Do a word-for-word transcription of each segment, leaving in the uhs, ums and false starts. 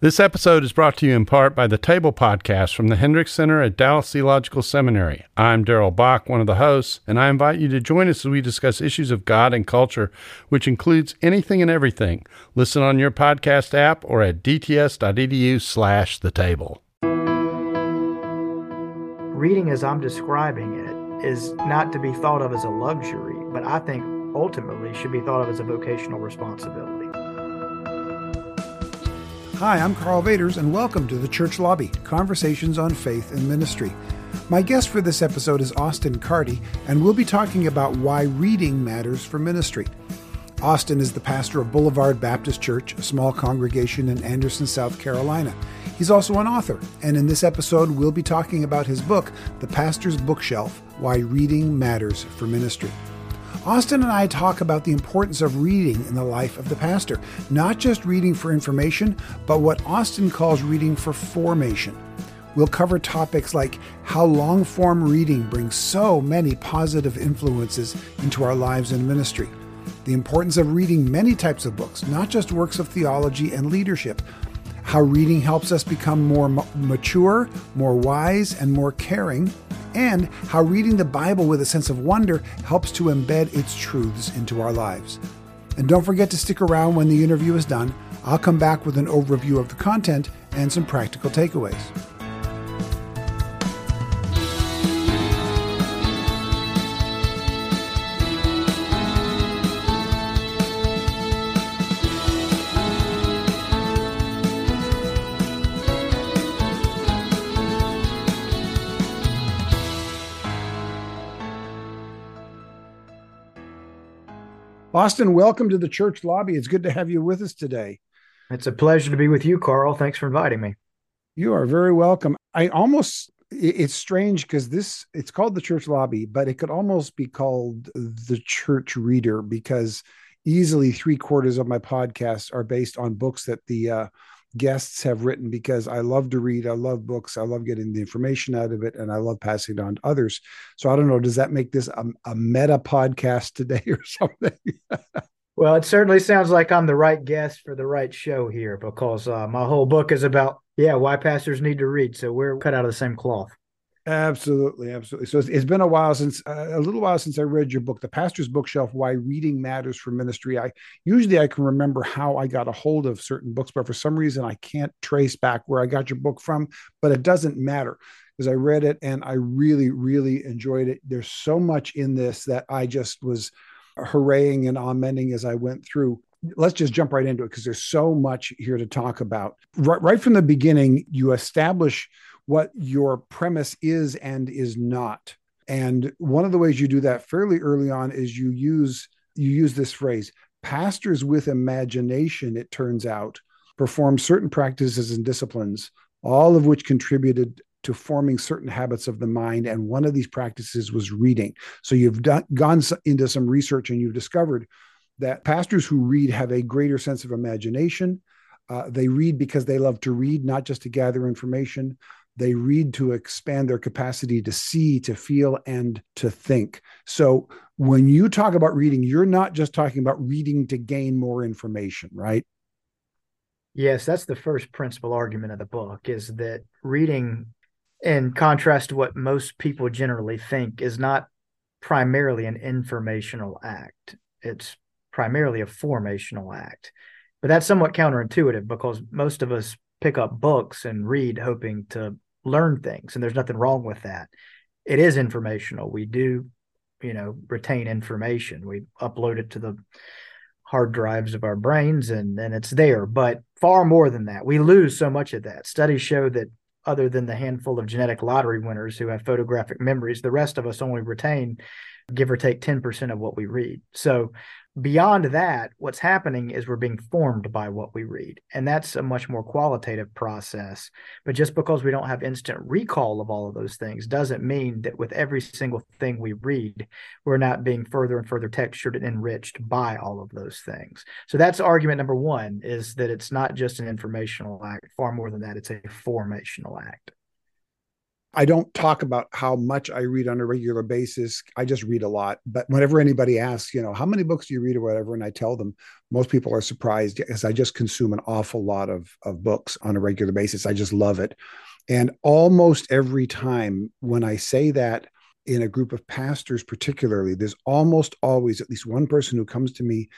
This episode is brought to you in part by The Table Podcast from the Hendricks Center at Dallas Theological Seminary. I'm Daryl Bock, one of the hosts, and I invite you to join us as we discuss issues of God and culture, which includes anything and everything. Listen on your podcast app or at dts.edu slash the table. Reading as I'm describing it is not to be thought of as a luxury, but I think ultimately should be thought of as a vocational responsibility. Hi, I'm Karl Vaters, and welcome to The Church Lobby, Conversations on Faith and Ministry. My guest for this episode is Austin Carty, and we'll be talking about why reading matters for ministry. Austin is the pastor of Boulevard Baptist Church, a small congregation in Anderson, South Carolina. He's also an author, and in this episode, we'll be talking about his book, The Pastor's Bookshelf, Why Reading Matters for Ministry. Austin and I talk about the importance of reading in the life of the pastor, not just reading for information, but what Austin calls reading for formation. We'll cover topics like how long-form reading brings so many positive influences into our lives and ministry, the importance of reading many types of books, not just works of theology and leadership, how reading helps us become more mature, more wise, and more caring, and how reading the Bible with a sense of wonder helps to embed its truths into our lives. And don't forget to stick around when the interview is done. I'll come back with an overview of the content and some practical takeaways. Austin, welcome to the Church Lobby. It's good to have you with us today. It's a pleasure to be with you, Carl. Thanks for inviting me. You are very welcome. I almost, it's strange because this, it's called the Church Lobby, but it could almost be called the Church Reader because easily three quarters of my podcasts are based on books that the uh, guests have written because I love to read. I love books. I love getting the information out of it, and I love passing it on to others. So I don't know, does that make this a, a meta podcast today or something? Well, it certainly sounds like I'm the right guest for the right show here because uh, my whole book is about, yeah, why pastors need to read. So we're cut out of the same cloth. Absolutely. Absolutely. So it's, it's been a while since uh, a little while since I read your book, The Pastor's Bookshelf, Why Reading Matters for Ministry. I usually I can remember how I got a hold of certain books, but for some reason I can't trace back where I got your book from, but it doesn't matter because I read it and I really, really enjoyed it. There's so much in this that I just was hurraying and amending as I went through. Let's just jump right into it because there's so much here to talk about. Right, right from the beginning, you establish what your premise is and is not. And one of the ways you do that fairly early on is you use you use this phrase, pastors with imagination, it turns out, perform certain practices and disciplines, all of which contributed to forming certain habits of the mind. And one of these practices was reading. So you've done, gone into some research and you've discovered that pastors who read have a greater sense of imagination. Uh, they read because they love to read, not just to gather information. They read to expand their capacity to see, to feel, and to think. So when you talk about reading, you're not just talking about reading to gain more information, right? Yes, that's the first principal argument of the book, is that reading, in contrast to what most people generally think, is not primarily an informational act. It's primarily a formational act. But that's somewhat counterintuitive because most of us pick up books and read hoping to learn things. And there's nothing wrong with that. It is informational. We do, you know, retain information. We upload it to the hard drives of our brains and then it's there, but far more than that. We lose so much of that. Studies show that other than the handful of genetic lottery winners who have photographic memories, the rest of us only retain, give or take, ten percent of what we read. So beyond that, what's happening is we're being formed by what we read. And that's a much more qualitative process. But just because we don't have instant recall of all of those things doesn't mean that with every single thing we read, we're not being further and further textured and enriched by all of those things. So that's argument number one, is that it's not just an informational act. Far more than that, it's a formational act. I don't talk about how much I read on a regular basis. I just read a lot. But whenever anybody asks, you know, how many books do you read or whatever, and I tell them, most people are surprised because I just consume an awful lot of, of books on a regular basis. I just love it. And almost every time when I say that in a group of pastors particularly, there's almost always at least one person who comes to me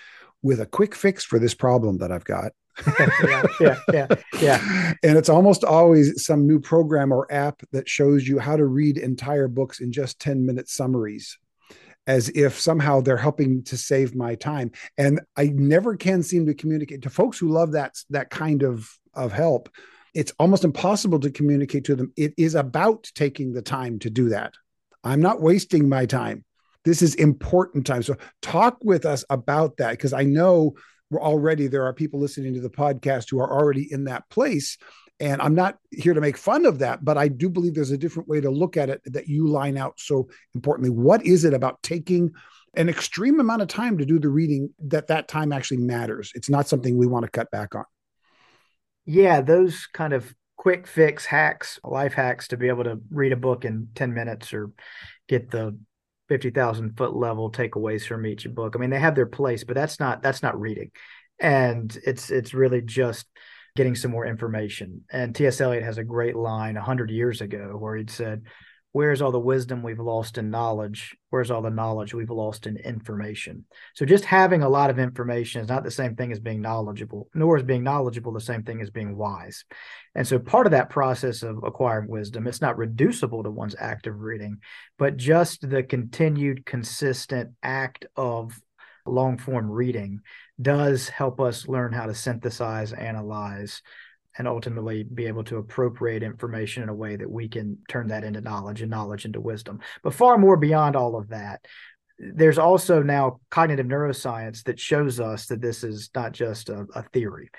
with a quick fix for this problem that I've got. yeah, yeah, yeah, yeah. And it's almost always some new program or app that shows you how to read entire books in just ten minute summaries, as if somehow they're helping to save my time. And I never can seem to communicate to folks who love that, that kind of, of help. It's almost impossible to communicate to them. It is about taking the time to do that. I'm not wasting my time. This is important time. So talk with us about that, because I know we're already, there are people listening to the podcast who are already in that place. And I'm not here to make fun of that, but I do believe there's a different way to look at it that you line out so importantly. What is it about taking an extreme amount of time to do the reading that that time actually matters? It's not something we want to cut back on. Yeah, those kind of quick fix hacks, life hacks to be able to read a book in ten minutes or get the fifty thousand foot level takeaways from each book. I mean, they have their place, but that's not, that's not reading. And it's, it's really just getting some more information. And T S Eliot has a great line a hundred years ago where he'd said, "Where's all the wisdom we've lost in knowledge? Where's all the knowledge we've lost in information?" So just having a lot of information is not the same thing as being knowledgeable, nor is being knowledgeable the same thing as being wise. And so part of that process of acquiring wisdom, it's not reducible to one's active reading, but just the continued, consistent act of long-form reading does help us learn how to synthesize, analyze, and ultimately be able to appropriate information in a way that we can turn that into knowledge and knowledge into wisdom. But far more beyond all of that, there's also now cognitive neuroscience that shows us that this is not just a, a theory.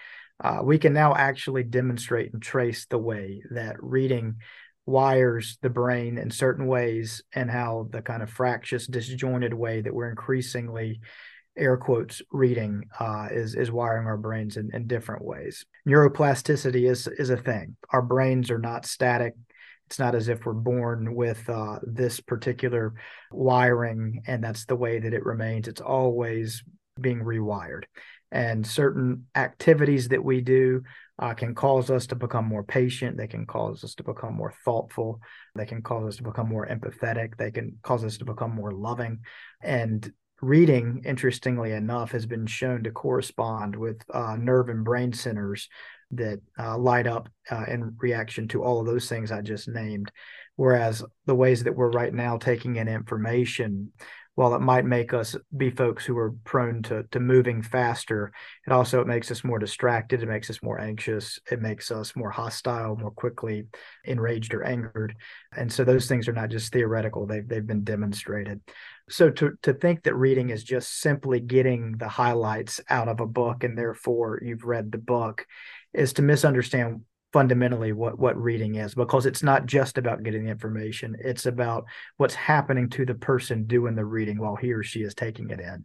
Uh, we can now actually demonstrate and trace the way that reading wires the brain in certain ways and how the kind of fractious, disjointed way that we're increasingly air quotes reading uh, is is wiring our brains in, in different ways. Neuroplasticity is is a thing. Our brains are not static. It's not as if we're born with uh, this particular wiring and that's the way that it remains. It's always being rewired. And certain activities that we do uh, can cause us to become more patient. They can cause us to become more thoughtful. They can cause us to become more empathetic. They can cause us to become more loving. And reading, interestingly enough, has been shown to correspond with uh, nerve and brain centers that uh, light up uh, in reaction to all of those things I just named. Whereas the ways that we're right now taking in information, while it might make us be folks who are prone to to moving faster, it also it makes us more distracted. It makes us more anxious. It makes us more hostile, more quickly enraged or angered. And so those things are not just theoretical. They've, they've been demonstrated. So to, to think that reading is just simply getting the highlights out of a book and therefore you've read the book is to misunderstand fundamentally what, what reading is, because it's not just about getting the information. It's about what's happening to the person doing the reading while he or she is taking it in.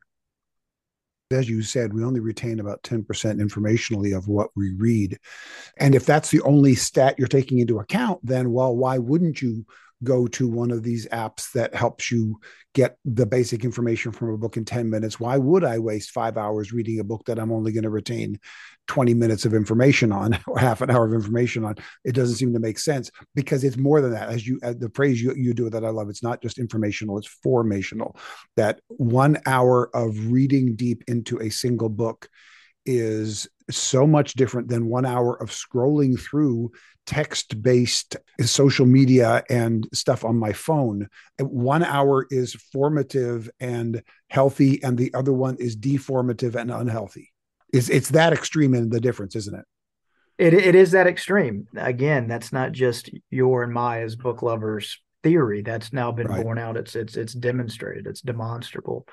As you said, we only retain about ten percent informationally of what we read. And if that's the only stat you're taking into account, then, well, why wouldn't you go to one of these apps that helps you get the basic information from a book in ten minutes? Why would I waste five hours reading a book that I'm only going to retain twenty minutes of information on, or half an hour of information on? It doesn't seem to make sense, because it's more than that. As you, as the phrase you, you do that I love, it's not just informational, it's formational. That one hour of reading deep into a single book is so much different than one hour of scrolling through text-based social media and stuff on my phone. One hour is formative and healthy, and the other one is deformative and unhealthy. It's, it's that extreme in the difference, isn't it? It It is that extreme. Again, that's not just your and my as book lovers theory. That's now been right. borne out. It's, it's, it's demonstrated. It's demonstrable.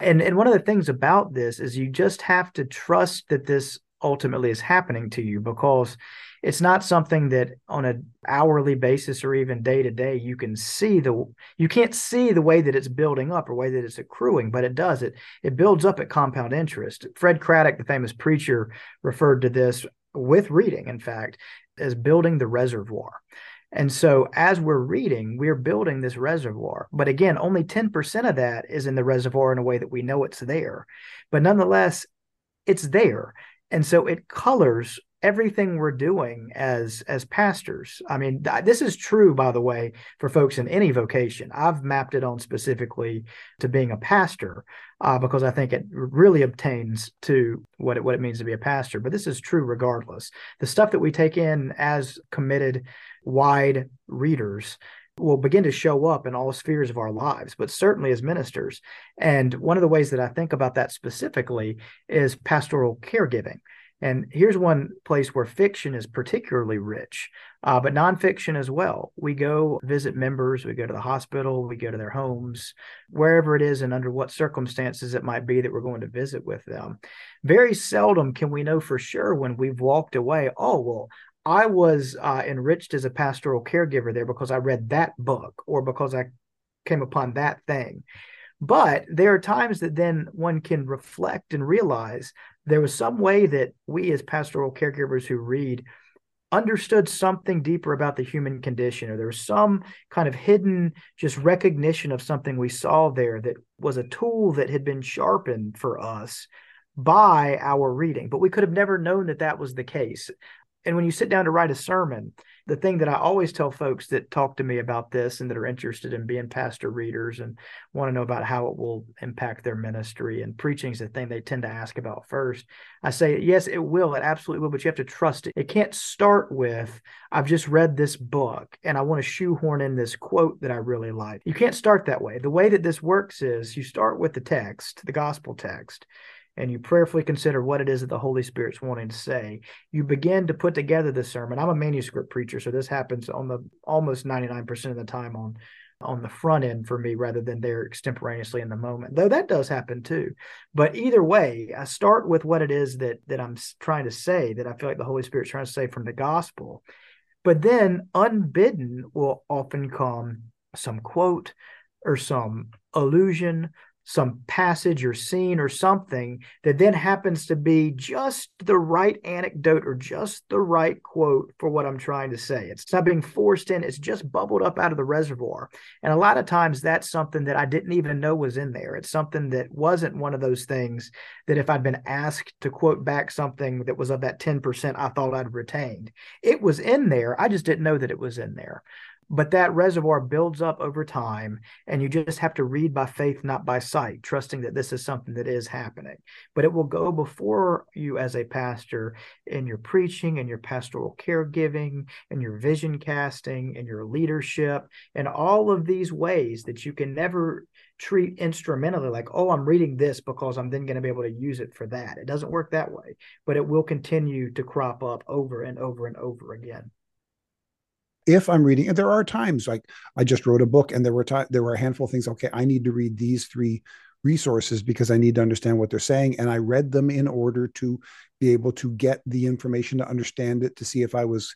And, and one of the things about this is you just have to trust that this ultimately is happening to you, because it's not something that on an hourly basis or even day to day you can see the you can't see the way that it's building up or way that it's accruing, but it does it it builds up at compound interest. Fred Craddock, the famous preacher, referred to this with reading, in fact, as building the reservoir. And so as we're reading, we're building this reservoir. But again, only ten percent of that is in the reservoir in a way that we know it's there. But nonetheless, it's there. And so it colors everything we're doing as as pastors. I mean, th- this is true, by the way, for folks in any vocation. I've mapped it on specifically to being a pastor uh, because I think it really obtains to what it, what it means to be a pastor. But this is true regardless. The stuff that we take in as committed, wide readers will begin to show up in all spheres of our lives, but certainly as ministers. And one of the ways that I think about that specifically is pastoral caregiving. And here's one place where fiction is particularly rich, uh, but nonfiction as well. We go visit members, we go to the hospital, we go to their homes, wherever it is and under what circumstances it might be that we're going to visit with them. Very seldom can we know for sure when we've walked away, oh, well, I was uh, enriched as a pastoral caregiver there because I read that book or because I came upon that thing. But there are times that then one can reflect and realize there was some way that we as pastoral caregivers who read understood something deeper about the human condition, or there was some kind of hidden just recognition of something we saw there that was a tool that had been sharpened for us by our reading. But we could have never known that that was the case. And when you sit down to write a sermon, the thing that I always tell folks that talk to me about this and that are interested in being pastor readers and want to know about how it will impact their ministry and preaching is the thing they tend to ask about first. I say, yes, it will. It absolutely will, but you have to trust it. It can't start with, I've just read this book and I want to shoehorn in this quote that I really like. You can't start that way. The way that this works is you start with the text, the gospel text, and you prayerfully consider what it is that the Holy Spirit's wanting to say. You begin to put together the sermon. I'm a manuscript preacher, so this happens on the almost ninety-nine percent of the time on, on the front end for me rather than there extemporaneously in the moment, though that does happen too. But either way, I start with what it is that, that I'm trying to say, that I feel like the Holy Spirit's trying to say from the gospel. But then unbidden will often come some quote or some allusion, some passage or scene or something that then happens to be just the right anecdote or just the right quote for what I'm trying to say. It's not being forced in. It's just bubbled up out of the reservoir. And a lot of times that's something that I didn't even know was in there. It's something that wasn't one of those things that if I'd been asked to quote back something that was of that ten percent I thought I'd retained. It was in there. I just didn't know that it was in there. But that reservoir builds up over time, and you just have to read by faith, not by sight, trusting that this is something that is happening. But it will go before you as a pastor in your preaching and your pastoral caregiving and your vision casting and your leadership and all of these ways that you can never treat instrumentally like, oh, I'm reading this because I'm then going to be able to use it for that. It doesn't work that way, but it will continue to crop up over and over and over again. If I'm reading, and there are times, like I just wrote a book and there were t- there were a handful of things, okay, I need to read these three resources because I need to understand what they're saying. And I read them in order to be able to get the information, to understand it, to see if I was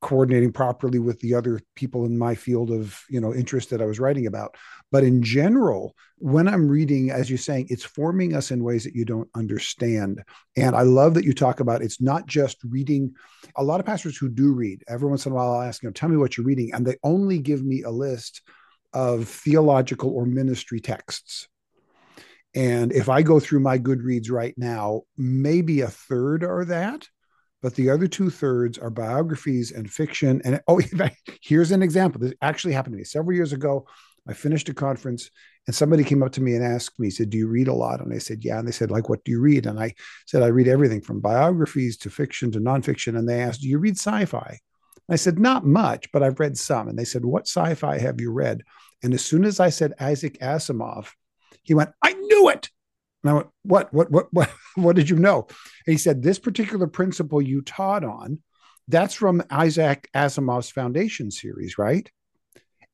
coordinating properly with the other people in my field of, you know, interest that I was writing about. But in general, when I'm reading, as you're saying, it's forming us in ways that you don't understand. And I love that you talk about it's not just reading. A lot of pastors who do read, every once in a while I'll ask, you know, tell me what you're reading. And they only give me a list of theological or ministry texts. And if I go through my Goodreads right now, maybe a third are that. But the other two thirds are biographies and fiction. And oh, here's an example. This actually happened to me several years ago. I finished a conference and somebody came up to me and asked me, he said, do you read a lot? And I said, yeah. And they said, like, what do you read? And I said, I read everything from biographies to fiction to nonfiction. And they asked, do you read sci-fi? And I said, not much, but I've read some. And they said, what sci-fi have you read? And as soon as I said Isaac Asimov, he went, I knew it. And I went, what, what, what, what, what did you know? And he said, this particular principle you taught on, that's from Isaac Asimov's Foundation series, right?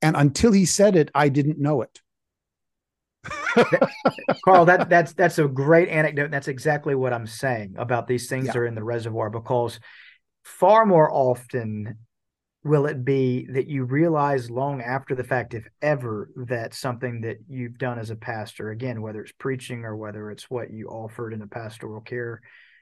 And until he said it, I didn't know it. Carl, that, that's, that's a great anecdote. That's exactly what I'm saying about these things yeah. that are in the reservoir, because far more often will it be that you realize long after the fact, if ever, that something that you've done as a pastor, again, whether it's preaching or whether it's what you offered in a pastoral care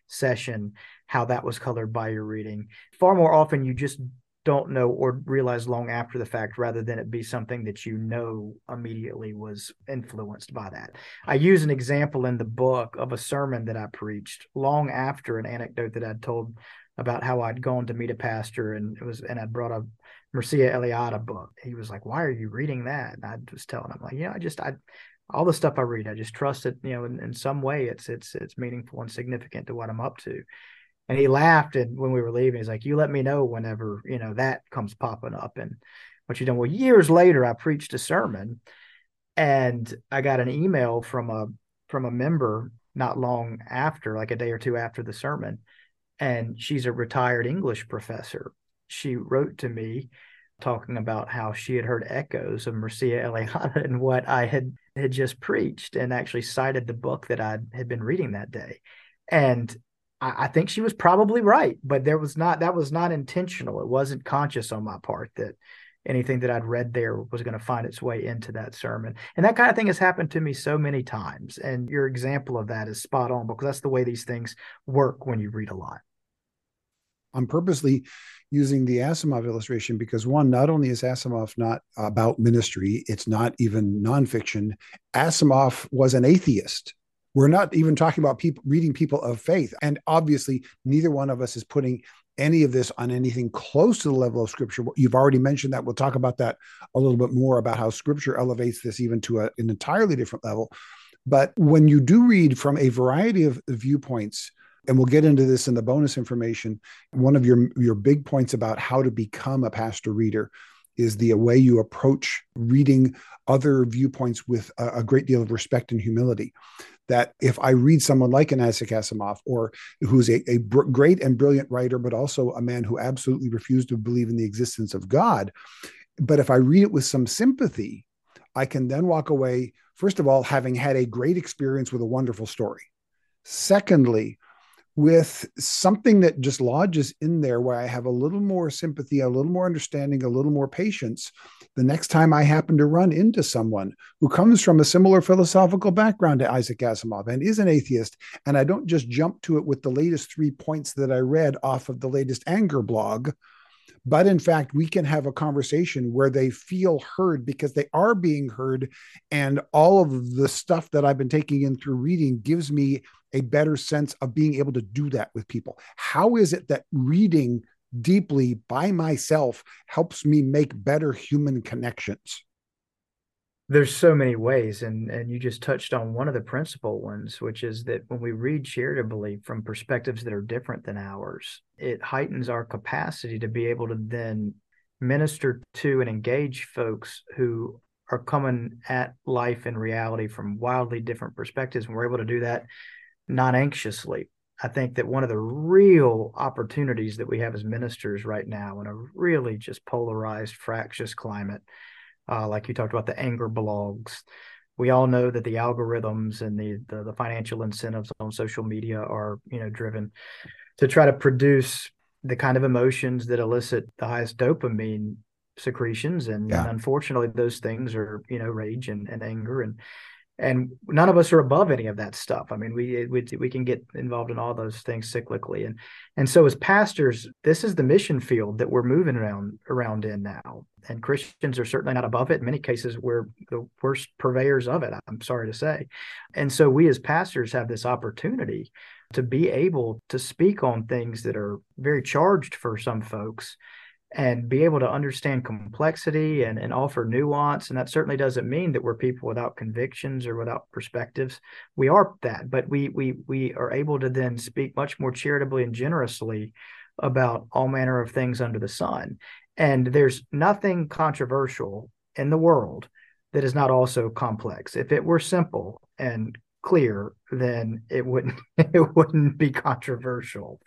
session, how that was colored by your reading, far more often you just don't know or realize long after the fact, rather than it be something that you know immediately was influenced by that. I use an example in the book of a sermon that I preached long after an anecdote that I'd told about how I'd gone to meet a pastor, and it was, and I brought a Mircea Eliade book. He was like, "Why are you reading that?" And I was telling him, like, you know, I just, I, all the stuff I read, I just trust it, you know, in, in some way it's, it's, it's meaningful and significant to what I'm up to. And he laughed, and when we were leaving, he's like, "You let me know whenever, you know, that comes popping up and what you done." Well, years later, I preached a sermon, and I got an email from a from a member not long after, like a day or two after the sermon. And she's a retired English professor. She wrote to me talking about how she had heard echoes of Mircea Eliade and what I had, had just preached, and actually cited the book that I had been reading that day. And I think she was probably right, but there was not, that was not intentional. It wasn't conscious on my part that anything that I'd read there was going to find its way into that sermon. And that kind of thing has happened to me so many times. And your example of that is spot on, because that's the way these things work when you read a lot. I'm purposely using the Asimov illustration because, one, not only is Asimov not about ministry, it's not even nonfiction. Asimov was an atheist. We're not even talking about people reading people of faith. And obviously, neither one of us is putting any of this on anything close to the level of Scripture. You've already mentioned that. We'll talk about that a little bit more, about how Scripture elevates this even to a, an entirely different level. But when you do read from a variety of viewpoints, and we'll get into this in the bonus information, one of your, your big points about how to become a pastor reader is the way you approach reading other viewpoints with a, a great deal of respect and humility. That if I read someone like an Isaac Asimov, or who's a, a br- great and brilliant writer, but also a man who absolutely refused to believe in the existence of God, but if I read it with some sympathy, I can then walk away, first of all, having had a great experience with a wonderful story. Secondly, with something that just lodges in there where I have a little more sympathy, a little more understanding, a little more patience, the next time I happen to run into someone who comes from a similar philosophical background to Isaac Asimov and is an atheist, and I don't just jump to it with the latest three points that I read off of the latest anger blog, but in fact, we can have a conversation where they feel heard because they are being heard, and all of the stuff that I've been taking in through reading gives me a better sense of being able to do that with people. How is it that reading deeply by myself helps me make better human connections? There's so many ways, and, and you just touched on one of the principal ones, which is that when we read charitably from perspectives that are different than ours, it heightens our capacity to be able to then minister to and engage folks who are coming at life and reality from wildly different perspectives, and we're able to do that not anxiously. I think that one of the real opportunities that we have as ministers right now in a really just polarized, fractious climate, uh, like you talked about the anger blogs, we all know that the algorithms and the, the the financial incentives on social media are, you know, driven to try to produce the kind of emotions that elicit the highest dopamine secretions, and, yeah. and unfortunately, those things are, you know, rage and, and anger and. And none of us are above any of that stuff. I mean, we we we can get involved in all those things cyclically, and and so as pastors, this is the mission field that we're moving around around in now. And Christians are certainly not above it. In many cases, we're the worst purveyors of it, I'm sorry to say. And so we as pastors have this opportunity to be able to speak on things that are very charged for some folks, and be able to understand complexity and, and offer nuance. And that certainly doesn't mean that we're people without convictions or without perspectives. We are that, but we we we are able to then speak much more charitably and generously about all manner of things under the sun. And there's nothing controversial in the world that is not also complex. If it were simple and clear, then it wouldn't it wouldn't be controversial.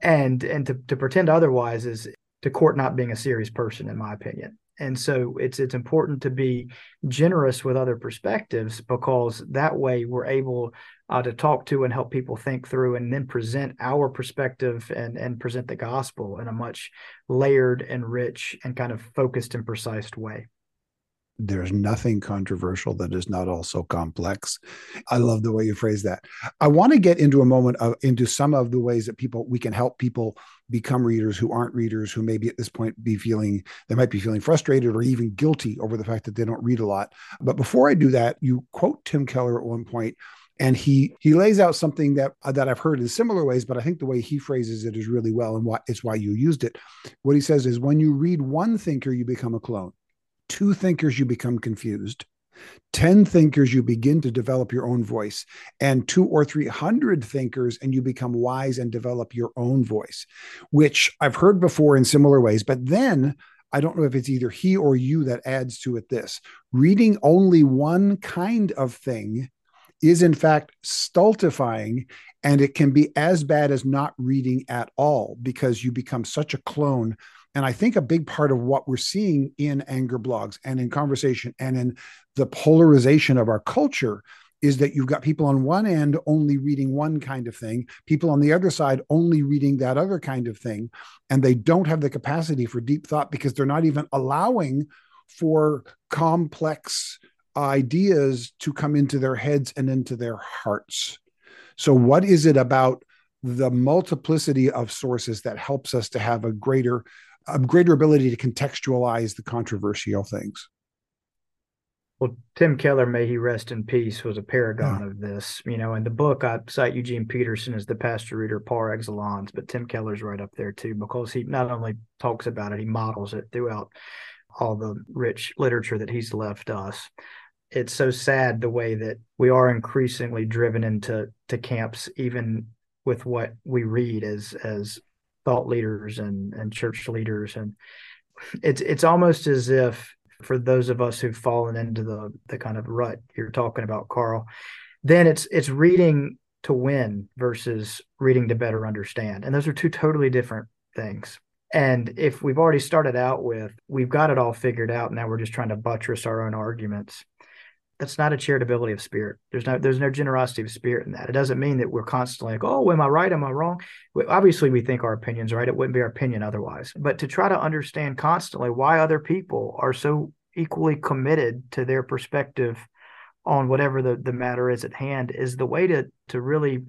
And and to, to pretend otherwise is to court not being a serious person, in my opinion. And so it's it's important to be generous with other perspectives, because that way we're able uh, to talk to and help people think through, and then present our perspective and, and present the gospel in a much layered and rich and kind of focused and precise way. There's nothing controversial that is not also complex. I love the way you phrase that. I want to get into a moment of, into some of the ways that people we can help people become readers who aren't readers, who maybe at this point be feeling, they might be feeling frustrated or even guilty over the fact that they don't read a lot. But before I do that, you quote Tim Keller at one point, and he he lays out something that, that I've heard in similar ways, but I think the way he phrases it is really well, and why, it's why you used it. What he says is, when you read one thinker, you become a clone. Two thinkers, you become confused. ten thinkers, you begin to develop your own voice, and two or three hundred thinkers, and you become wise and develop your own voice, which I've heard before in similar ways. But then I don't know if it's either he or you that adds to it this: reading only one kind of thing is in fact stultifying, and it can be as bad as not reading at all, because you become such a clone. And I think a big part of what we're seeing in anger blogs and in conversation and in the polarization of our culture is that you've got people on one end only reading one kind of thing, people on the other side only reading that other kind of thing, and they don't have the capacity for deep thought because they're not even allowing for complex ideas to come into their heads and into their hearts. So what is it about the multiplicity of sources that helps us to have a greater a greater ability to contextualize the controversial things? Well, Tim Keller, may he rest in peace, was a paragon yeah. of this. You know, in the book, I cite Eugene Peterson as the pastor reader par excellence, but Tim Keller's right up there too, because he not only talks about it, he models it throughout all the rich literature that he's left us. It's so sad the way that we are increasingly driven into to camps, even with what we read as as thought leaders and, and church leaders. And it's it's almost as if, for those of us who've fallen into the the kind of rut you're talking about, Carl, then it's it's reading to win versus reading to better understand. And those are two totally different things. And if we've already started out with, we've got it all figured out, now we're just trying to buttress our own arguments, that's not a charitability of spirit. There's no there's no generosity of spirit in that. It doesn't mean that we're constantly like, oh, am I right? Am I wrong? We, obviously, we think our opinion's right. It wouldn't be our opinion otherwise. But to try to understand constantly why other people are so equally committed to their perspective on whatever the, the matter is at hand is the way to to really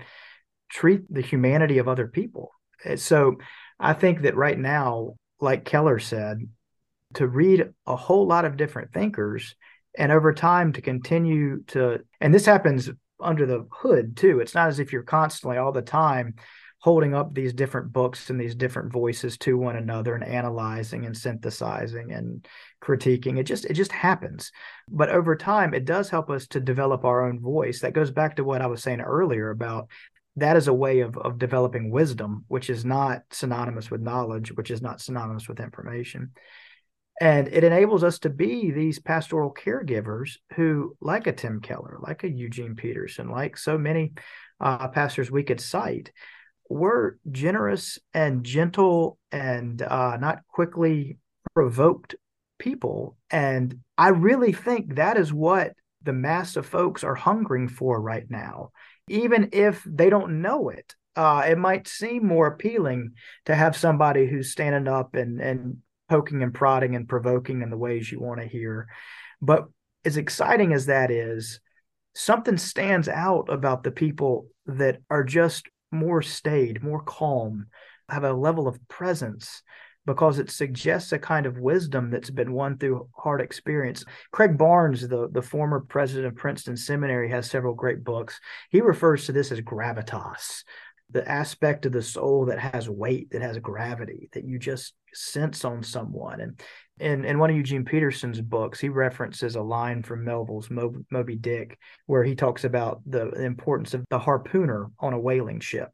treat the humanity of other people. So I think that right now, like Keller said, to read a whole lot of different thinkers, and over time to continue to, and this happens under the hood too. It's not as if you're constantly all the time holding up these different books and these different voices to one another and analyzing and synthesizing and critiquing. It just, it just happens. But over time, it does help us to develop our own voice. That goes back to what I was saying earlier about that is a way of, of developing wisdom, which is not synonymous with knowledge, which is not synonymous with information. And it enables us to be these pastoral caregivers who, like a Tim Keller, like a Eugene Peterson, like so many uh, pastors we could cite, were generous and gentle and uh, not quickly provoked people. And I really think that is what the mass of folks are hungering for right now, even if they don't know it. Uh, it might seem more appealing to have somebody who's standing up and and poking and prodding and provoking in the ways you want to hear. But as exciting as that is, something stands out about the people that are just more staid, more calm, have a level of presence, because it suggests a kind of wisdom that's been won through hard experience. Craig Barnes, the, the former president of Princeton Seminary, has several great books. He refers to this as gravitas, the aspect of the soul that has weight, that has gravity, that you just sense on someone. And in, in one of Eugene Peterson's books, he references a line from Melville's Mo- Moby Dick, where he talks about the importance of the harpooner on a whaling ship.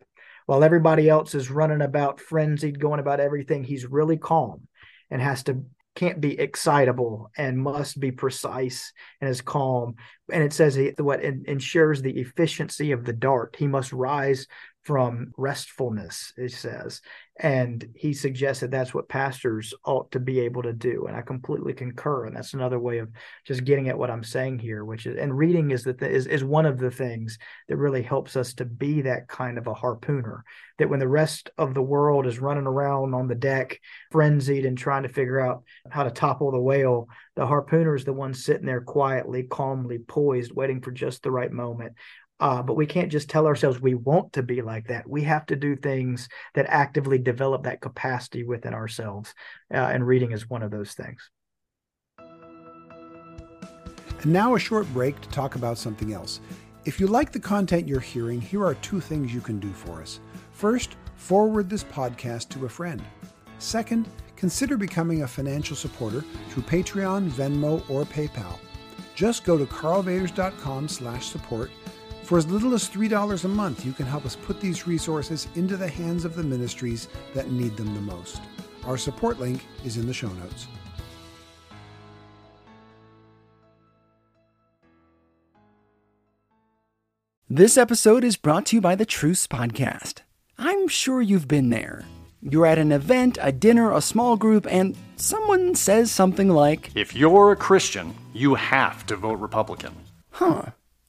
While everybody else is running about frenzied, going about everything, he's really calm and has to can't be excitable and must be precise and is calm. And it says he, what ensures the efficiency of the dart. He must rise from restfulness, it says. And he suggests that that's what pastors ought to be able to do. And I completely concur. And that's another way of just getting at what I'm saying here, which is, and reading is the th- is, is one of the things that really helps us to be that kind of a harpooner, that when the rest of the world is running around on the deck, frenzied and trying to figure out how to topple the whale, the harpooner is the one sitting there quietly, calmly poised, waiting for just the right moment, Uh, but we can't just tell ourselves we want to be like that. We have to do things that actively develop that capacity within ourselves. Uh, and reading is one of those things. And now a short break to talk about something else. If you like the content you're hearing, here are two things you can do for us. First, forward this podcast to a friend. Second, consider becoming a financial supporter through Patreon, Venmo, or PayPal. Just go to karlvaters.com slash support. For as little as three dollars a month, you can help us put these resources into the hands of the ministries that need them the most. Our support link is in the show notes. This episode is brought to you by the Truce Podcast. I'm sure you've been there. You're at an event, a dinner, a small group, and someone says something like, "If you're a Christian, you have to vote Republican." Huh.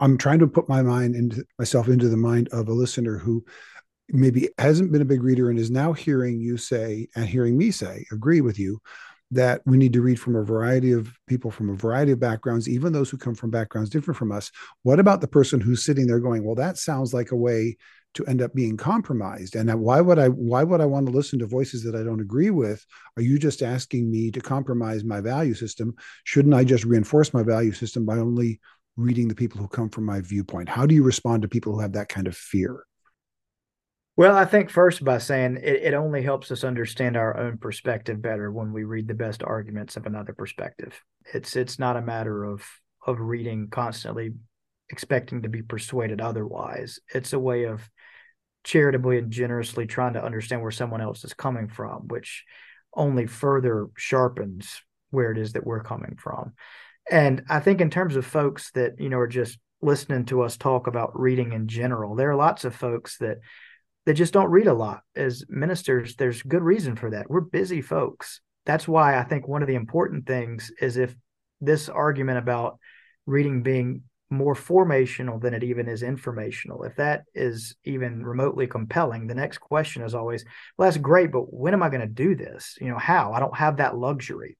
I'm trying to put my mind into myself into the mind of a listener who maybe hasn't been a big reader and is now hearing you say and hearing me say, agree with you, that we need to read from a variety of people, from a variety of backgrounds, even those who come from backgrounds different from us. What about the person who's sitting there going, well, that sounds like a way to end up being compromised? And why would I, why would I want to listen to voices that I don't agree with? Are you just asking me to compromise my value system? Shouldn't I just reinforce my value system by only reading the people who come from my viewpoint? How do you respond to people who have that kind of fear? Well, I think first by saying it, it only helps us understand our own perspective better when we read the best arguments of another perspective. It's it's not a matter of of reading constantly expecting to be persuaded otherwise. It's a way of charitably and generously trying to understand where someone else is coming from, which only further sharpens where it is that we're coming from. And I think in terms of folks that, you know, are just listening to us talk about reading in general, there are lots of folks that that just don't read a lot. As ministers, there's good reason for that. We're busy folks. That's why I think one of the important things is if this argument about reading being more formational than it even is informational, if that is even remotely compelling, the next question is always, well, that's great, but when am I going to do this? You know, how? I don't have that luxury.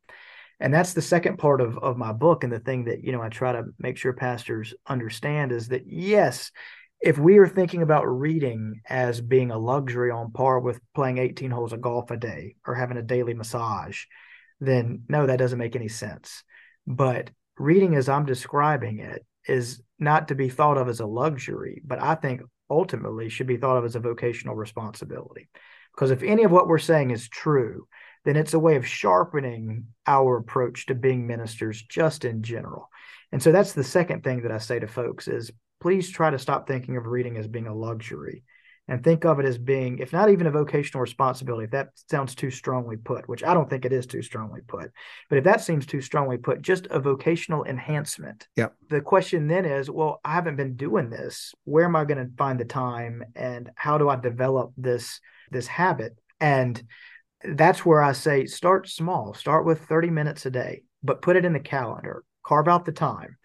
And that's the second part of, of my book. And the thing that, you know, I try to make sure pastors understand is that, yes, if we are thinking about reading as being a luxury on par with playing eighteen holes of golf a day or having a daily massage, then no, that doesn't make any sense. But reading as I'm describing it is not to be thought of as a luxury, but I think ultimately should be thought of as a vocational responsibility. Because if any of what we're saying is true, then it's a way of sharpening our approach to being ministers just in general. And so that's the second thing that I say to folks is please try to stop thinking of reading as being a luxury and think of it as being, if not even a vocational responsibility, if that sounds too strongly put, which I don't think it is too strongly put, but if that seems too strongly put, just a vocational enhancement. Yep. The question then is, well, I haven't been doing this. Where am I going to find the time and how do I develop this, this habit? And that's where I say start small. Start with thirty minutes a day, but put it in the calendar. Carve out the time.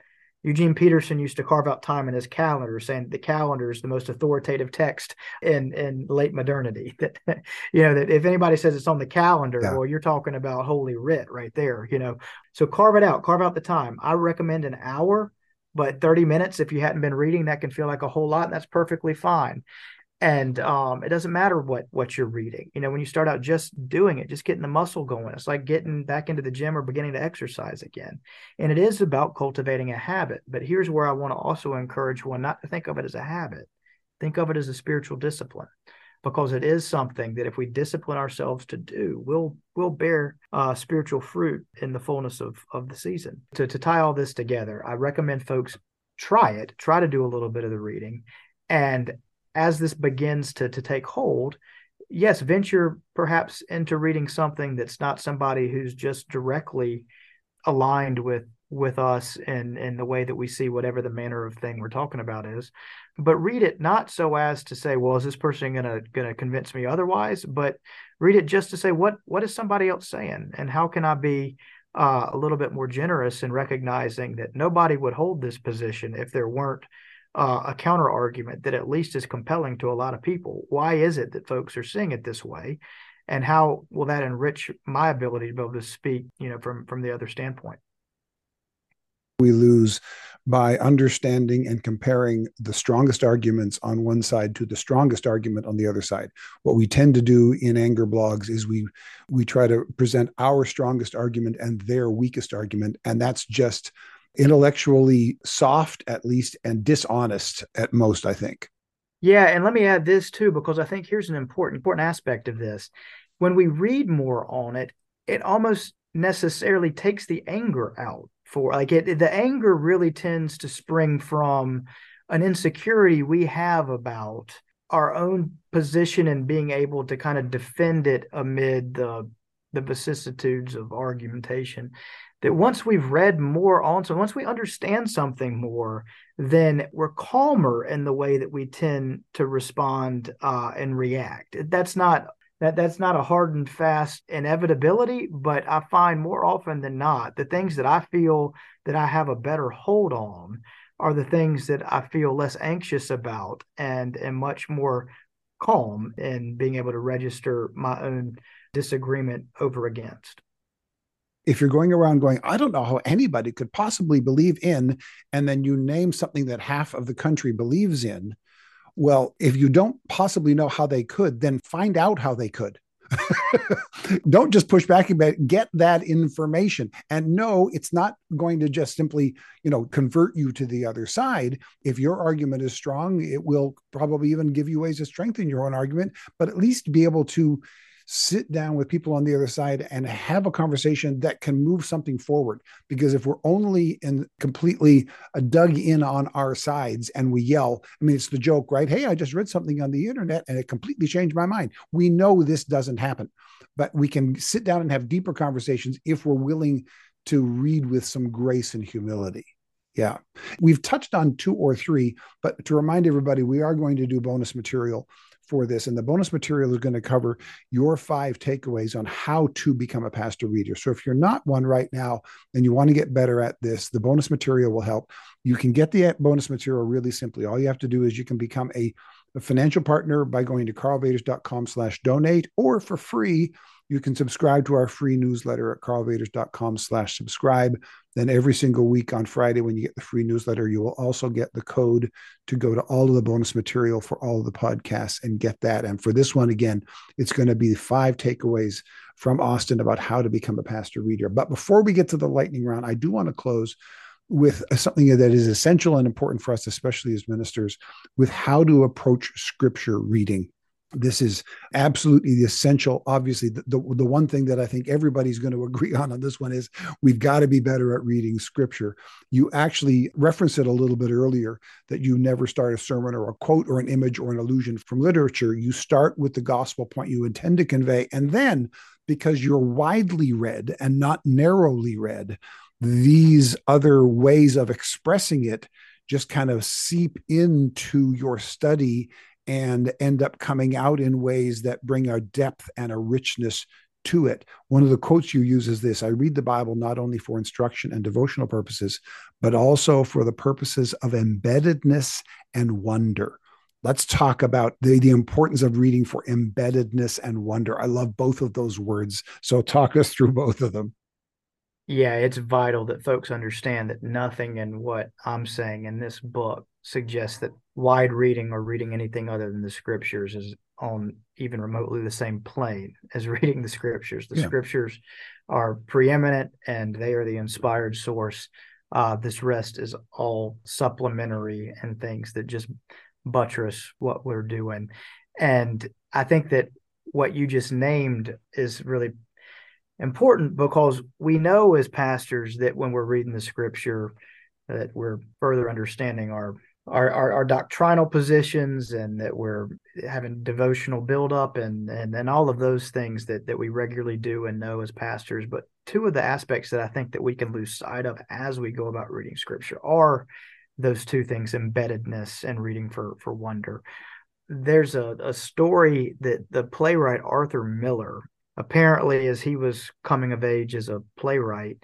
Eugene Peterson used to carve out time in his calendar, saying the calendar is the most authoritative text in, in late modernity. That you know that if anybody says it's on the calendar, yeah. Well, you're talking about holy writ right there. You know, so carve it out. Carve out the time. I recommend an hour, but thirty minutes if you hadn't been reading, that can feel like a whole lot, and that's perfectly fine. And um, it doesn't matter what what you're reading. You know, when you start out just doing it, just getting the muscle going, it's like getting back into the gym or beginning to exercise again. And it is about cultivating a habit. But here's where I want to also encourage one not to think of it as a habit. Think of it as a spiritual discipline. because it is something that if we discipline ourselves to do, we'll we'll bear uh, spiritual fruit in the fullness of, of the season. To, to tie all this together, I recommend folks try it, try to do a little bit of the reading. And as this begins to, to take hold, yes, venture perhaps into reading something that's not somebody who's just directly aligned with with us and, and the way that we see whatever the manner of thing we're talking about is, but read it not so as to say, well, is this person going to going to convince me otherwise, but read it just to say, what what is somebody else saying? And how can I be uh, a little bit more generous in recognizing that nobody would hold this position if there weren't uh, a counter argument that at least is compelling to a lot of people? Why is it that folks are seeing it this way? And how will that enrich my ability to be able to speak, you know, from, from the other standpoint? We lose by understanding and comparing the strongest arguments on one side to the strongest argument on the other side. What we tend to do in anger blogs is we we try to present our strongest argument and their weakest argument, and that's just intellectually soft, at least, and dishonest at most, I think. Yeah, and let me add this too, because I think here's an important important aspect of this. When we read more on it, it almost necessarily takes the anger out. For like it, the anger really tends to spring from an insecurity we have about our own position and being able to kind of defend it amid the the vicissitudes of argumentation. That once we've read more on, so once we understand something more, then we're calmer in the way that we tend to respond uh, and react. That's not That that's not a hard and fast inevitability, but I find more often than not, the things that I feel that I have a better hold on are the things that I feel less anxious about and am much more calm in being able to register my own disagreement over against. If you're going around going, I don't know how anybody could possibly believe in, and then you name something that half of the country believes in, well, if you don't possibly know how they could, then find out how they could. Don't just push back about it. Get that information. And no, it's not going to just simply, you know, convert you to the other side. If your argument is strong, it will probably even give you ways to strengthen your own argument, but at least be able to sit down with people on the other side and have a conversation that can move something forward. Because if we're only in completely dug in on our sides and we yell, I mean, it's the joke, right? Hey, I just read something on the internet and it completely changed my mind. We know this doesn't happen, but we can sit down and have deeper conversations if we're willing to read with some grace and humility. Yeah. We've touched on two or three, but to remind everybody, we are going to do bonus material for this. And the bonus material is going to cover your five takeaways on how to become a pastor reader. So if you're not one right now and you want to get better at this, the bonus material will help. You can get the bonus material really simply. All you have to do is you can become a, a financial partner by going to karlvaters.com slash donate, or for free, you can subscribe to our free newsletter at karlvaters.com slash subscribe. Then every single week on Friday, when you get the free newsletter, you will also get the code to go to all of the bonus material for all of the podcasts and get that. And for this one, again, it's going to be five takeaways from Austin about how to become a pastor reader. But before we get to the lightning round, I do want to close with something that is essential and important for us, especially as ministers, with how to approach scripture reading. This is absolutely the essential. Obviously, the, the, the one thing that I think everybody's going to agree on on this one is we've got to be better at reading scripture. You actually referenced it a little bit earlier, that you never start a sermon or a quote or an image or an allusion from literature. You start with the gospel point you intend to convey. And then, because you're widely read and not narrowly read, these other ways of expressing it just kind of seep into your study and end up coming out in ways that bring a depth and a richness to it. One of the quotes you use is this: I read the Bible not only for instruction and devotional purposes, but also for the purposes of embeddedness and wonder. Let's talk about the, the importance of reading for embeddedness and wonder. I love both of those words. So talk us through both of them. Yeah, it's vital that folks understand that nothing in what I'm saying in this book suggests that wide reading or reading anything other than the scriptures is on even remotely the same plane as reading the scriptures. The yeah. scriptures are preeminent and they are the inspired source. Uh, this rest is all supplementary and things that just buttress what we're doing. And I think that what you just named is really important, because we know as pastors that when we're reading the scripture, that we're further understanding our Our, our our doctrinal positions, and that we're having devotional buildup and and and all of those things that that we regularly do and know as pastors. But two of the aspects that I think that we can lose sight of as we go about reading scripture are those two things: embeddedness and reading for for wonder. There's a, a story that the playwright Arthur Miller, apparently as he was coming of age as a playwright,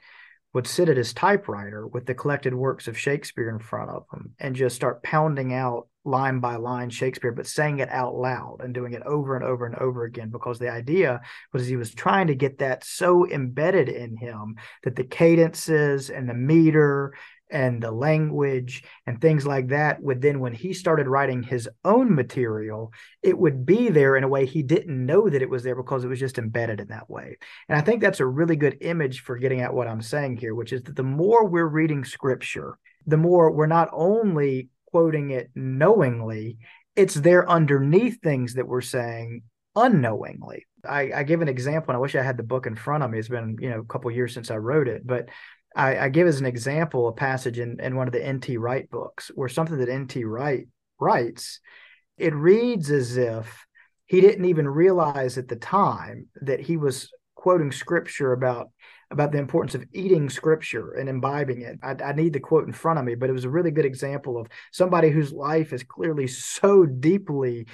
would sit at his typewriter with the collected works of Shakespeare in front of him and just start pounding out line by line Shakespeare, but saying it out loud and doing it over and over and over again, because the idea was he was trying to get that so embedded in him that the cadences and the meter and the language and things like that would then, when he started writing his own material, it would be there in a way he didn't know that it was there, because it was just embedded in that way. And I think that's a really good image for getting at what I'm saying here, which is that the more we're reading scripture, the more we're not only quoting it knowingly, it's there underneath things that we're saying unknowingly. I, I give an example, and I wish I had the book in front of me. It's been, you know, a couple of years since I wrote it, but I, I give as an example a passage in, in one of the N T Wright books, where something that N T Wright writes, it reads as if he didn't even realize at the time that he was quoting scripture about, about the importance of eating scripture and imbibing it. I, I need the quote in front of me, but it was a really good example of somebody whose life is clearly so deeply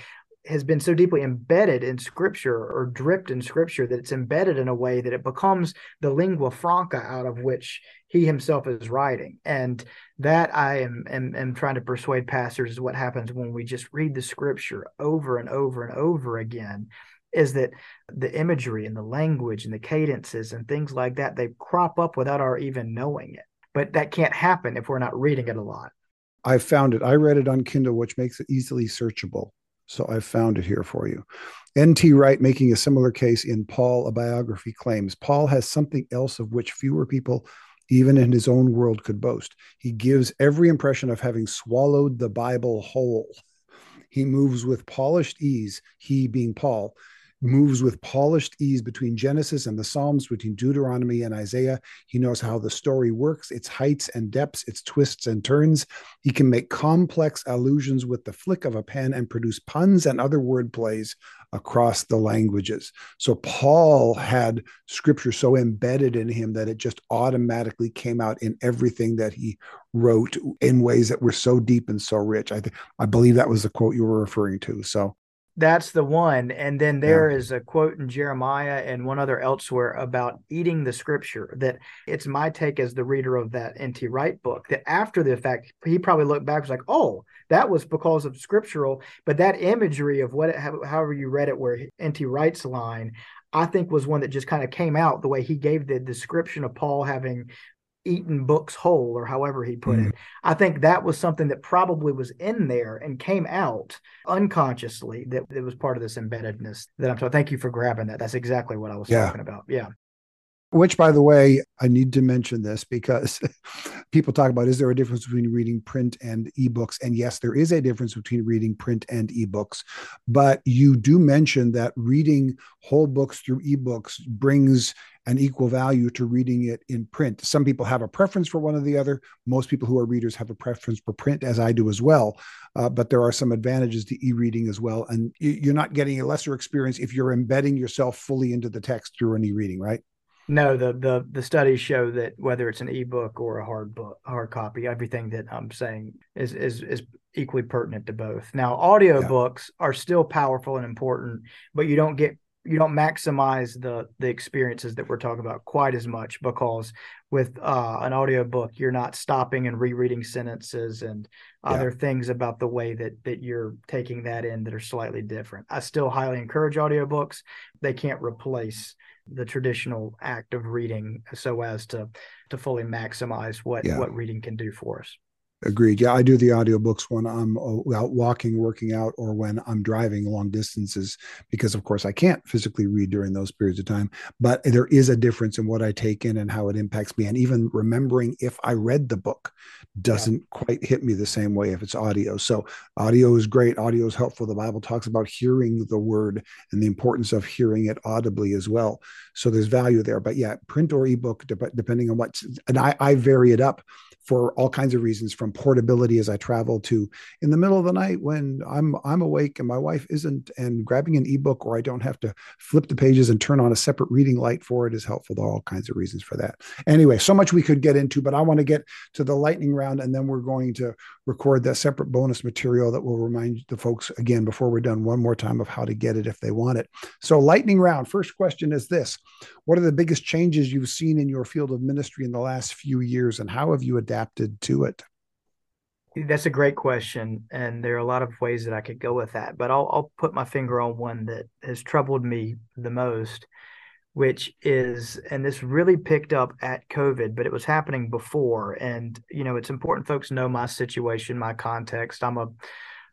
has been so deeply embedded in scripture, or dripped in scripture, that it's embedded in a way that it becomes the lingua franca out of which he himself is writing. And that I am, am, am trying to persuade pastors is what happens when we just read the scripture over and over and over again, is that the imagery and the language and the cadences and things like that, they crop up without our even knowing it. But that can't happen if we're not reading it a lot. I found it. I read it on Kindle, which makes it easily searchable. So I found it here for you. N T Wright making a similar case in Paul, a biography, claims Paul has something else of which fewer people, even in his own world, could boast. He gives every impression of having swallowed the Bible whole. He moves with polished ease, he being Paul, moves with polished ease between Genesis and the Psalms, between Deuteronomy and Isaiah. He knows how the story works, its heights and depths, its twists and turns. He can make complex allusions with the flick of a pen and produce puns and other word plays across the languages. So Paul had scripture so embedded in him that it just automatically came out in everything that he wrote in ways that were so deep and so rich. I th- I believe that was the quote you were referring to. So that's the one. And then there yeah. is a quote in Jeremiah and one other elsewhere about eating the scripture, that it's my take as the reader of that N T Wright book, that after the fact, he probably looked back and was like, oh, that was because of scriptural. But that imagery of what, it, however you read it, where N T Wright's line, I think was one that just kind of came out the way he gave the description of Paul having eaten books whole, or however he put mm. it. I think that was something that probably was in there and came out unconsciously, that it was part of this embeddedness that I'm talking. Thank you for grabbing that. That's exactly what I was yeah. talking about. Yeah. Which, by the way, I need to mention this, because people talk about, is there a difference between reading print and ebooks? And yes, there is a difference between reading print and ebooks. But you do mention that reading whole books through ebooks brings an equal value to reading it in print. Some people have a preference for one or the other. Most people who are readers have a preference for print, as I do as well. Uh, but there are some advantages to e-reading as well. And you're not getting a lesser experience if you're embedding yourself fully into the text through an e-reading, right? No, the, the the studies show that whether it's an ebook or a hard book, hard copy, everything that I'm saying is is is equally pertinent to both. Now, audiobooks yeah. are still powerful and important, but you don't get you don't maximize the the experiences that we're talking about quite as much, because with uh, an audiobook, you're not stopping and rereading sentences and yeah. other things about the way that that you're taking that in that are slightly different. I still highly encourage audiobooks. They can't replace the traditional act of reading so as to to fully maximize what, yeah. what reading can do for us. Agreed. Yeah, I do the audiobooks when I'm out walking, working out, or when I'm driving long distances, because, of course, I can't physically read during those periods of time. But there is a difference in what I take in and how it impacts me. And even remembering if I read the book doesn't yeah. quite hit me the same way if it's audio. So audio is great. Audio is helpful. The Bible talks about hearing the word and the importance of hearing it audibly as well. So there's value there. But yeah, print or ebook, depending on what. And I, I vary it up for all kinds of reasons, from portability as I travel to in the middle of the night when I'm I'm awake and my wife isn't, and grabbing an ebook where I don't have to flip the pages and turn on a separate reading light for it is helpful. There are all kinds of reasons for that. Anyway, so much we could get into, but I want to get to the lightning round, and then we're going to record that separate bonus material that will remind the folks again before we're done one more time of how to get it if they want it. So lightning round, first question is this: what are the biggest changes you've seen in your field of ministry in the last few years, and how have you adapted to it? That's a great question, and there are a lot of ways that I could go with that, but I'll, I'll put my finger on one that has troubled me the most, which is, and this really picked up at COVID, but it was happening before. And, you know, it's important folks know my situation, my context. I'm a,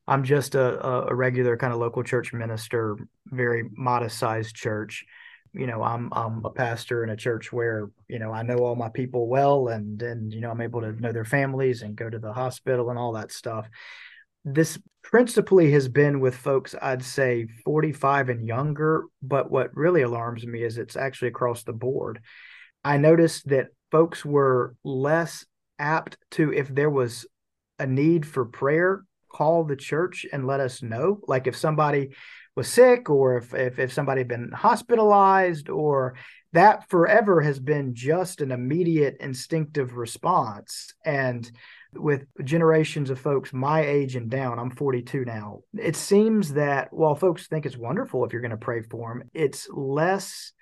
I'm just a, a regular kind of local church minister, very modest sized church. You know, I'm I'm a pastor in a church where, you know, I know all my people well, and then, you know, I'm able to know their families and go to the hospital and all that stuff. This principally has been with folks, I'd say forty-five and younger. But what really alarms me is it's actually across the board. I noticed that folks were less apt to, if there was a need for prayer, call the church and let us know. Like if somebody was sick, or if, if if somebody had been hospitalized, or that forever has been just an immediate instinctive response. And with generations of folks my age and down, I'm forty-two now, it seems that while folks think it's wonderful if you're going to pray for them, it's less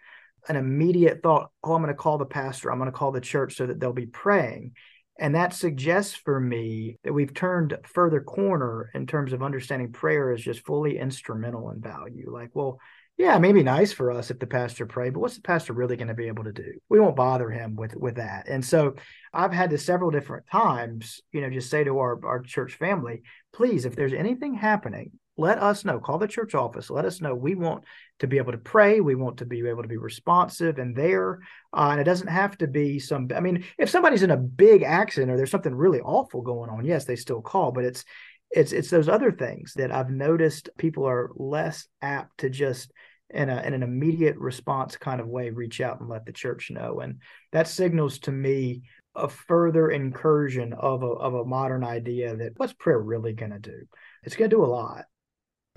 an immediate thought, oh, I'm going to call the pastor, I'm going to call the church so that they'll be praying. And that suggests for me that we've turned further corner in terms of understanding prayer as just fully instrumental in value. Like, well, yeah, it may be nice for us if the pastor prayed, but what's the pastor really going to be able to do? We won't bother him with, with that. And so I've had to several different times, you know, just say to our, our church family, please, if there's anything happening, let us know. Call the church office. Let us know. We want to be able to pray. We want to be able to be responsive and there. Uh, and it doesn't have to be some, I mean, if somebody's in a big accident or there's something really awful going on, yes, they still call. But it's, it's, it's those other things that I've noticed people are less apt to just in a, in an immediate response kind of way, reach out and let the church know. And that signals to me a further incursion of a, of a modern idea that what's prayer really going to do? It's going to do a lot.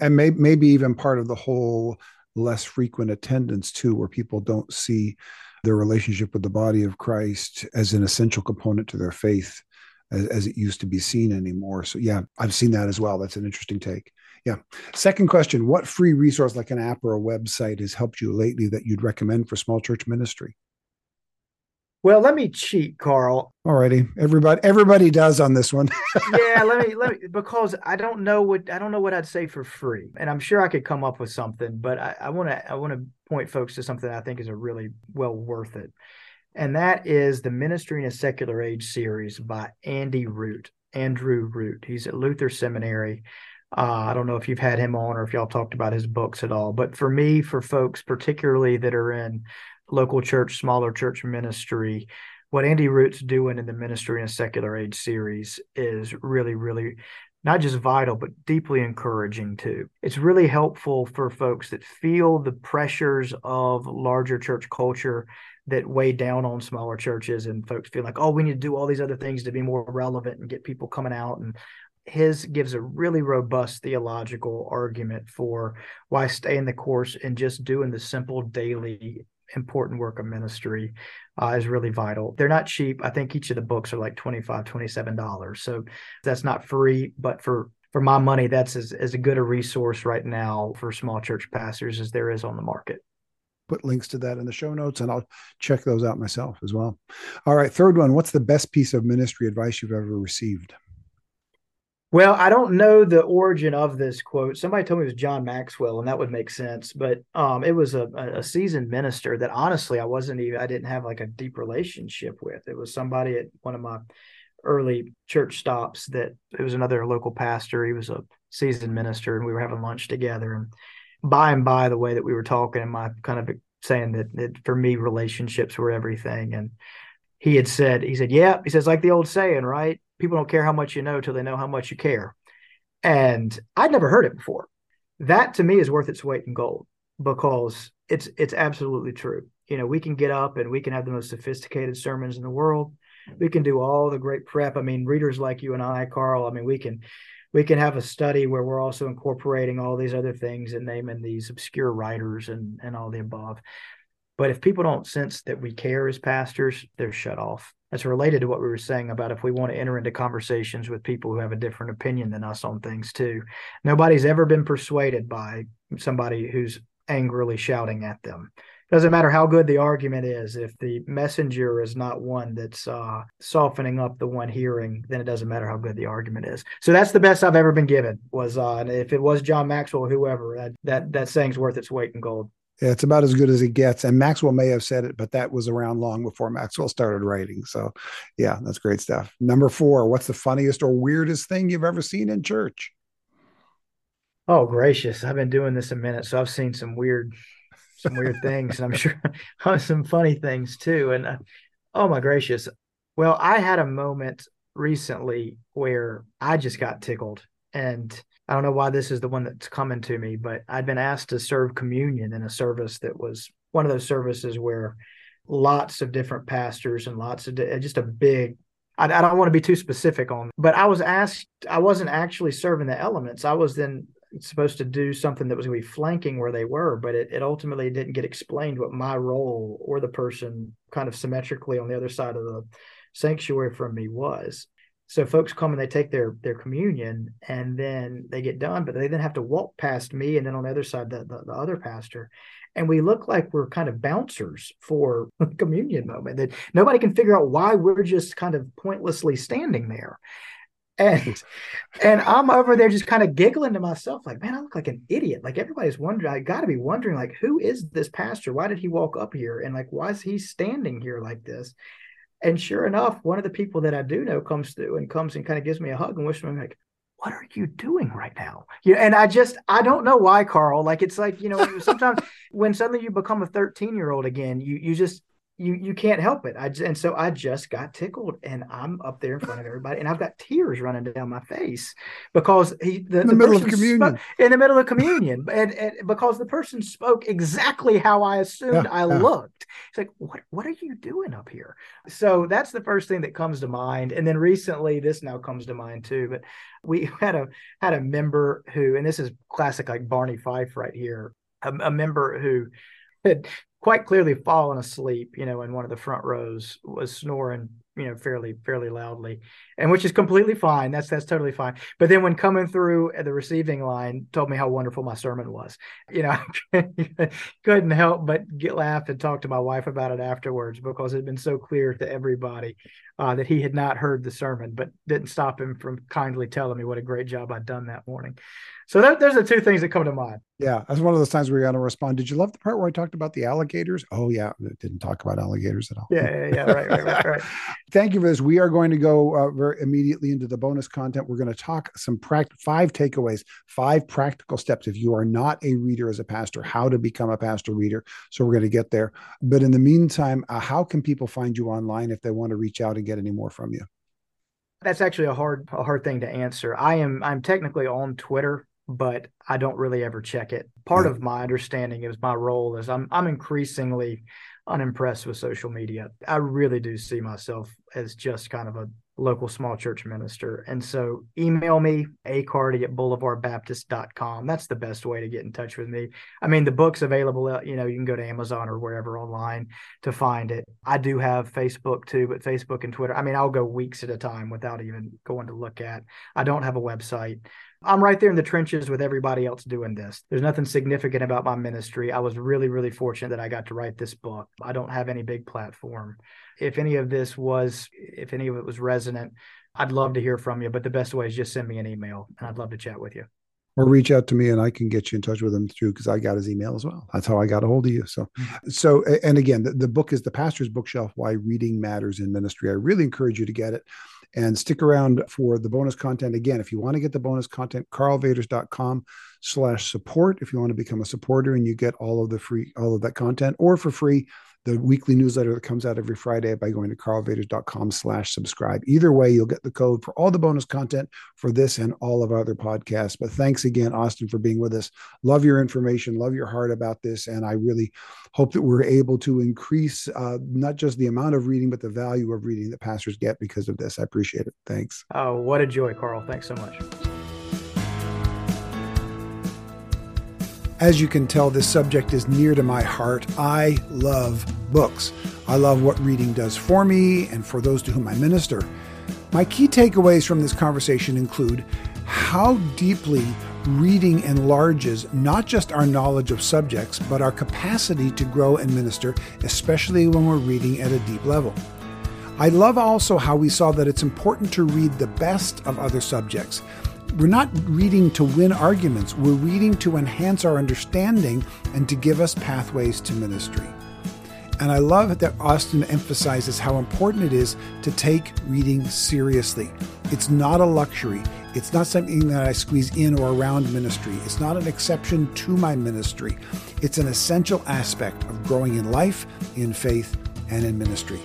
And may, maybe even part of the whole less frequent attendance, too, where people don't see their relationship with the body of Christ as an essential component to their faith as, as it used to be seen anymore. So, yeah, I've seen that as well. That's an interesting take. Yeah. Second question, what free resource like an app or a website has helped you lately that you'd recommend for small church ministry? Well, let me cheat, Carl. All righty. Everybody, everybody does on this one. yeah, let me, let me, because I don't know what, I don't know what I'd say for free. And I'm sure I could come up with something, but I want to, I want to point folks to something I think is a really well worth it. And that is the Ministry in a Secular Age series by Andy Root, Andrew Root. He's at Luther Seminary. Uh, I don't know if you've had him on or if y'all talked about his books at all, but for me, for folks, particularly that are in local church, smaller church ministry, what Andy Root's doing in the Ministry in a Secular Age series is really, really not just vital, but deeply encouraging too. It's really helpful for folks that feel the pressures of larger church culture that weigh down on smaller churches, and folks feel like, oh, we need to do all these other things to be more relevant and get people coming out. And his gives a really robust theological argument for why staying the course and just doing the simple daily important work of ministry uh, is really vital. They're not cheap. I think each of the books are like twenty-five dollars, twenty-seven dollars. So that's not free, but for, for my money, that's as, as good a resource right now for small church pastors as there is on the market. Put links to that in the show notes, and I'll check those out myself as well. All right. Third one, what's the best piece of ministry advice you've ever received? Well, I don't know the origin of this quote. Somebody told me it was John Maxwell, and that would make sense. But um, it was a, a seasoned minister that honestly I wasn't even, I didn't have like a deep relationship with. It was somebody at one of my early church stops that it was another local pastor. He was a seasoned minister, and we were having lunch together. And by and by, the way that we were talking, and my kind of saying that, that for me, relationships were everything. And he had said, he said, yeah, he says, like the old saying, right? People don't care how much you know till they know how much you care. And I'd never heard it before. That to me is worth its weight in gold, because it's it's absolutely true. You know, we can get up and we can have the most sophisticated sermons in the world. We can do all the great prep. I mean, readers like you and I, Karl, I mean, we can we can have a study where we're also incorporating all these other things and naming these obscure writers and, and all the above. But if people don't sense that we care as pastors, they're shut off. That's related to what we were saying about if we want to enter into conversations with people who have a different opinion than us on things too. Nobody's ever been persuaded by somebody who's angrily shouting at them. Doesn't matter how good the argument is. If the messenger is not one that's uh, softening up the one hearing, then it doesn't matter how good the argument is. So that's the best I've ever been given. Was uh, and if it was John Maxwell or whoever, that, that that saying's worth its weight in gold. Yeah, it's about as good as it gets. And Maxwell may have said it, but that was around long before Maxwell started writing. So yeah, that's great stuff. Number four, what's the funniest or weirdest thing you've ever seen in church? Oh, gracious. I've been doing this a minute, so I've seen some weird some weird things, and I'm sure some funny things too. And uh, oh my gracious. Well, I had a moment recently where I just got tickled, and I don't know why this is the one that's coming to me, but I'd been asked to serve communion in a service that was one of those services where lots of different pastors and lots of di- just a big, I, I don't want to be too specific on, but I was asked, I wasn't actually serving the elements. I was then supposed to do something that was going to be flanking where they were, but it, it ultimately didn't get explained what my role or the person kind of symmetrically on the other side of the sanctuary from me was. So folks come and they take their their communion, and then they get done, but they then have to walk past me, and then on the other side, the, the, the other pastor. And we look like we're kind of bouncers for a communion moment that nobody can figure out why we're just kind of pointlessly standing there. And and I'm over there just kind of giggling to myself, like, man, I look like an idiot. Like, everybody's wondering, I got to be wondering, like, who is this pastor? Why did he walk up here? And like, why is he standing here like this? And sure enough, one of the people that I do know comes through and comes and kind of gives me a hug and wishes me, like, what are you doing right now? You know, and I just, I don't know why, Karl. Like, it's like, you know, sometimes when suddenly you become a thirteen-year-old again, you you just, you you can't help it. I just, and so I just got tickled, and I'm up there in front of everybody, and I've got tears running down my face because he the, in the, the middle of communion, spoke, in the middle of communion, and, and because the person spoke exactly how I assumed yeah, I yeah. looked. It's like, what what are you doing up here? So that's the first thing that comes to mind. And then recently, this now comes to mind too. But we had a had a member who, and this is classic like Barney Fife right here, a, a member who had quite clearly fallen asleep, you know, in one of the front rows, was snoring, you know, fairly, fairly loudly, and which is completely fine. That's, that's totally fine. But then when coming through at the receiving line, told me how wonderful my sermon was, you know, I couldn't help but get laughed and talk to my wife about it afterwards, because it had been so clear to everybody uh, that he had not heard the sermon, but didn't stop him from kindly telling me what a great job I'd done that morning. So that, those are the two things that come to mind. Yeah. That's one of those times where you got to respond. Did you love the part where I talked about the alligators? Oh, yeah. It didn't talk about alligators at all. Yeah, yeah, yeah. Right, right, right, right. Thank you for this. We are going to go uh, very immediately into the bonus content. We're going to talk some pract- five takeaways, five practical steps if you are not a reader as a pastor, how to become a pastor reader. So we're going to get there. But in the meantime, uh, how can people find you online if they want to reach out and get any more from you? That's actually a hard a hard thing to answer. I am I'm technically on Twitter, but I don't really ever check it. Part of my understanding is my role is I'm I'm increasingly unimpressed with social media. I really do see myself as just kind of a local small church minister. And so email me, a carty at boulevard baptist dot com. That's the best way to get in touch with me. I mean, the book's available, you know, you can go to Amazon or wherever online to find it. I do have Facebook too, but Facebook and Twitter, I mean, I'll go weeks at a time without even going to look at. I don't have a website. I'm right there in the trenches with everybody else doing this. There's nothing significant about my ministry. I was really, really fortunate that I got to write this book. I don't have any big platform. If any of this was, if any of it was resonant, I'd love to hear from you. But the best way is just send me an email, and I'd love to chat with you. Or reach out to me and I can get you in touch with him too, because I got his email as well. That's how I got a hold of you. So, mm-hmm. so and again, the, the book is The Pastor's Bookshelf, Why Reading Matters in Ministry. I really encourage you to get it. and stick around for the bonus content. Again, if you want to get the bonus content, karlvaters.com slash support. If you want to become a supporter and you get all of the free, all of that content, or for free, the weekly newsletter that comes out every Friday by going to karlvaters.com slash subscribe. Either way, you'll get the code for all the bonus content for this and all of our other podcasts. But thanks again, Austin, for being with us. Love your information, love your heart about this. And I really hope that we're able to increase uh, not just the amount of reading, but the value of reading that pastors get because of this. I appreciate it. Thanks. Oh, what a joy, Karl. Thanks so much. As you can tell, this subject is near to my heart. I love books. I love what reading does for me and for those to whom I minister. My key takeaways from this conversation include how deeply reading enlarges not just our knowledge of subjects, but our capacity to grow and minister, especially when we're reading at a deep level. I love also how we saw that it's important to read the best of other subjects. We're not reading to win arguments. We're reading to enhance our understanding and to give us pathways to ministry. And I love that Austin emphasizes how important it is to take reading seriously. It's not a luxury. It's not something that I squeeze in or around ministry. It's not an exception to my ministry. It's an essential aspect of growing in life, in faith, and in ministry.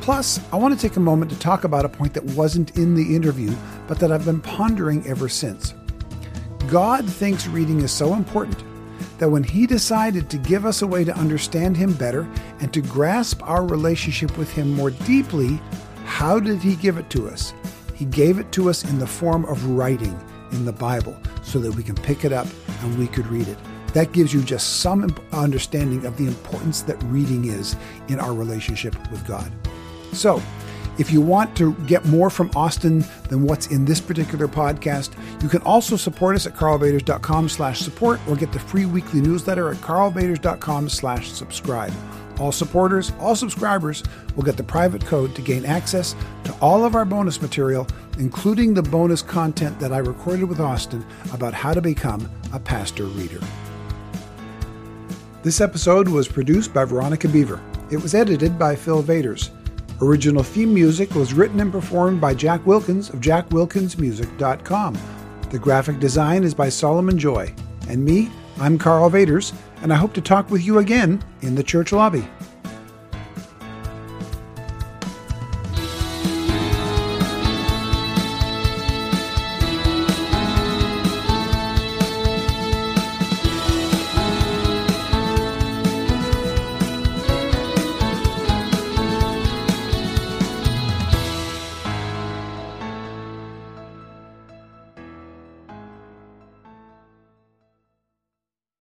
Plus, I want to take a moment to talk about a point that wasn't in the interview, but that I've been pondering ever since. God thinks reading is so important that when He decided to give us a way to understand Him better and to grasp our relationship with Him more deeply, how did He give it to us? He gave it to us in the form of writing in the Bible so that we can pick it up and we could read it. That gives you just some understanding of the importance that reading is in our relationship with God. So, if you want to get more from Austin than what's in this particular podcast, you can also support us at karlvaters.com slash support or get the free weekly newsletter at karlvaters.com slash subscribe. All supporters, all subscribers will get the private code to gain access to all of our bonus material, including the bonus content that I recorded with Austin about how to become a pastor reader. This episode was produced by Veronica Beaver. It was edited by Phil Vaters. Original theme music was written and performed by Jack Wilkins of jack wilkins music dot com. The graphic design is by Solomon Joy. And me, I'm Karl Vaters, and I hope to talk with you again in the church lobby.